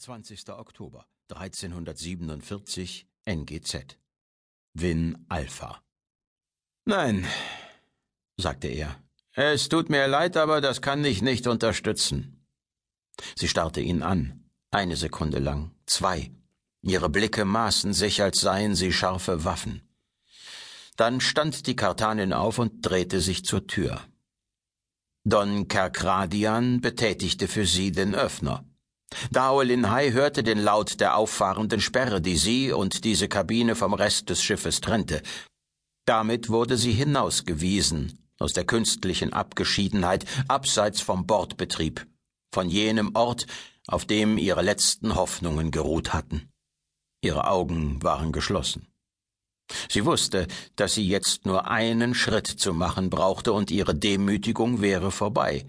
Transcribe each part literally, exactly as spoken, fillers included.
zwanzigster Oktober dreizehnhundertsiebenundvierzig N G Z. Win Alpha. »Nein«, sagte er, »es tut mir leid, aber das kann ich nicht unterstützen.« Sie starrte ihn an, eine Sekunde lang, zwei. Ihre Blicke maßen sich, als seien sie scharfe Waffen. Dann stand die Kartanin auf und drehte sich zur Tür. Don Kerkrandian betätigte für sie den Öffner. Daolin Hai hörte den Laut der auffahrenden Sperre, die sie und diese Kabine vom Rest des Schiffes trennte. Damit wurde sie hinausgewiesen, aus der künstlichen Abgeschiedenheit, abseits vom Bordbetrieb, von jenem Ort, auf dem ihre letzten Hoffnungen geruht hatten. Ihre Augen waren geschlossen. Sie wusste, dass sie jetzt nur einen Schritt zu machen brauchte, und ihre Demütigung wäre vorbei.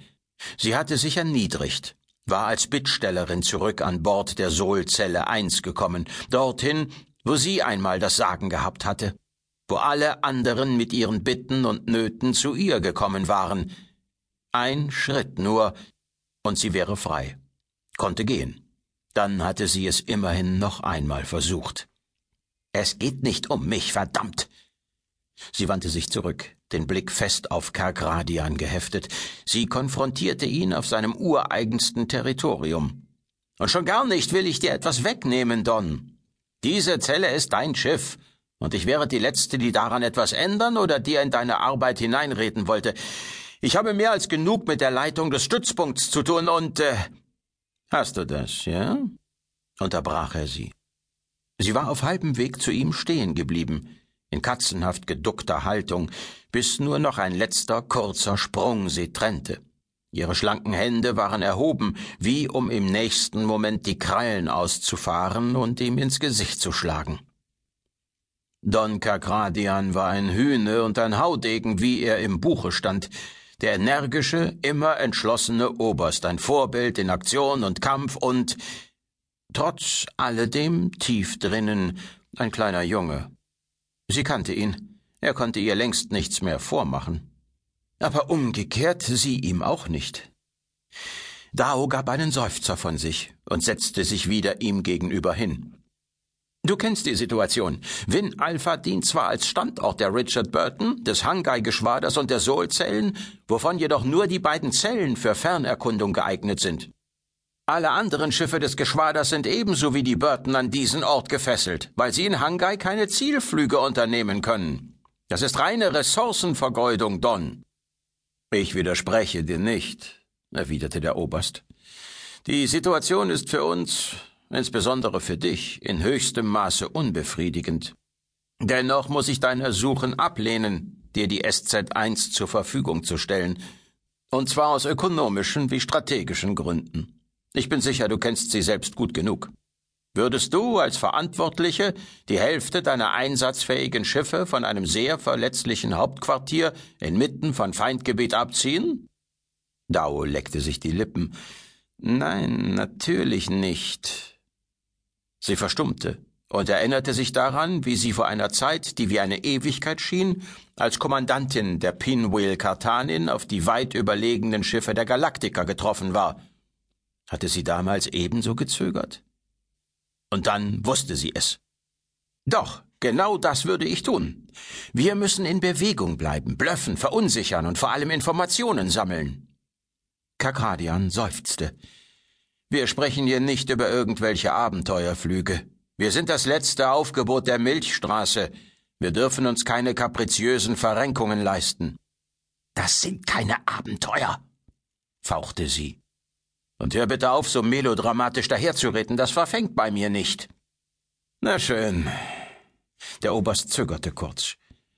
Sie hatte sich erniedrigt, war als Bittstellerin zurück an Bord der Sol-Zelle eins gekommen, dorthin, wo sie einmal das Sagen gehabt hatte, wo alle anderen mit ihren Bitten und Nöten zu ihr gekommen waren. Ein Schritt nur, und sie wäre frei, konnte gehen. Dann hatte sie es immerhin noch einmal versucht. »Es geht nicht um mich, verdammt!« Sie wandte sich zurück, den Blick fest auf Kerkrandian geheftet. Sie konfrontierte ihn auf seinem ureigensten Territorium. »Und schon gar nicht will ich dir etwas wegnehmen, Don. Diese Zelle ist dein Schiff, und ich wäre die Letzte, die daran etwas ändern oder dir in deine Arbeit hineinreden wollte. Ich habe mehr als genug mit der Leitung des Stützpunkts zu tun und... Äh, hast du das, ja?« unterbrach er sie. Sie war auf halbem Weg zu ihm stehen geblieben, in katzenhaft geduckter Haltung, bis nur noch ein letzter, kurzer Sprung sie trennte. Ihre schlanken Hände waren erhoben, wie um im nächsten Moment die Krallen auszufahren und ihm ins Gesicht zu schlagen. Don Kerkrandian war ein Hühne und ein Haudegen, wie er im Buche stand, der energische, immer entschlossene Oberst, ein Vorbild in Aktion und Kampf und, trotz alledem, tief drinnen, ein kleiner Junge. Sie kannte ihn. Er konnte ihr längst nichts mehr vormachen. Aber umgekehrt sie ihm auch nicht. Dao gab einen Seufzer von sich und setzte sich wieder ihm gegenüber hin. »Du kennst die Situation. Win Alpha dient zwar als Standort der Richard Burton, des Hangai-Geschwaders und der Sol-Zellen, wovon jedoch nur die beiden Zellen für Fernerkundung geeignet sind. Alle anderen Schiffe des Geschwaders sind ebenso wie die Burton an diesen Ort gefesselt, weil sie in Hangai keine Zielflüge unternehmen können. Das ist reine Ressourcenvergeudung, Don.« »Ich widerspreche dir nicht«, erwiderte der Oberst. »Die Situation ist für uns, insbesondere für dich, in höchstem Maße unbefriedigend. Dennoch muss ich dein Ersuchen ablehnen, dir die S Z eins zur Verfügung zu stellen, und zwar aus ökonomischen wie strategischen Gründen. Ich bin sicher, du kennst sie selbst gut genug. Würdest du als Verantwortliche die Hälfte deiner einsatzfähigen Schiffe von einem sehr verletzlichen Hauptquartier inmitten von Feindgebiet abziehen?« Dao leckte sich die Lippen. »Nein, natürlich nicht.« Sie verstummte und erinnerte sich daran, wie sie vor einer Zeit, die wie eine Ewigkeit schien, als Kommandantin der Pinwheel-Kartanin auf die weit überlegenen Schiffe der Galaktiker getroffen war. Hatte sie damals ebenso gezögert? Und dann wusste sie es. »Doch, genau das würde ich tun. Wir müssen in Bewegung bleiben, blöffen, verunsichern und vor allem Informationen sammeln.« Kerkrandian seufzte. »Wir sprechen hier nicht über irgendwelche Abenteuerflüge. Wir sind das letzte Aufgebot der Milchstraße. Wir dürfen uns keine kapriziösen Verrenkungen leisten.« »Das sind keine Abenteuer«, fauchte sie. »Und hör bitte auf, so melodramatisch daherzureden, das verfängt bei mir nicht.« »Na schön.« Der Oberst zögerte kurz.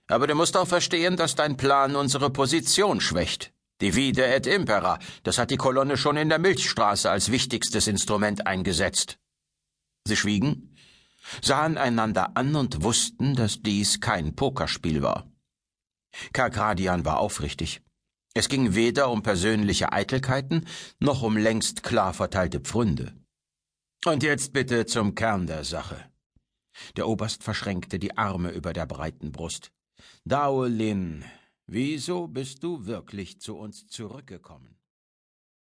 »Aber du musst auch verstehen, dass dein Plan unsere Position schwächt. Divide et impera, das hat die Kolonne schon in der Milchstraße als wichtigstes Instrument eingesetzt.« Sie schwiegen, sahen einander an und wussten, dass dies kein Pokerspiel war. Kerkrandian war aufrichtig. Es ging weder um persönliche Eitelkeiten, noch um längst klar verteilte Pfründe. »Und jetzt bitte zum Kern der Sache.« Der Oberst verschränkte die Arme über der breiten Brust. »Daolin, wieso bist du wirklich zu uns zurückgekommen?«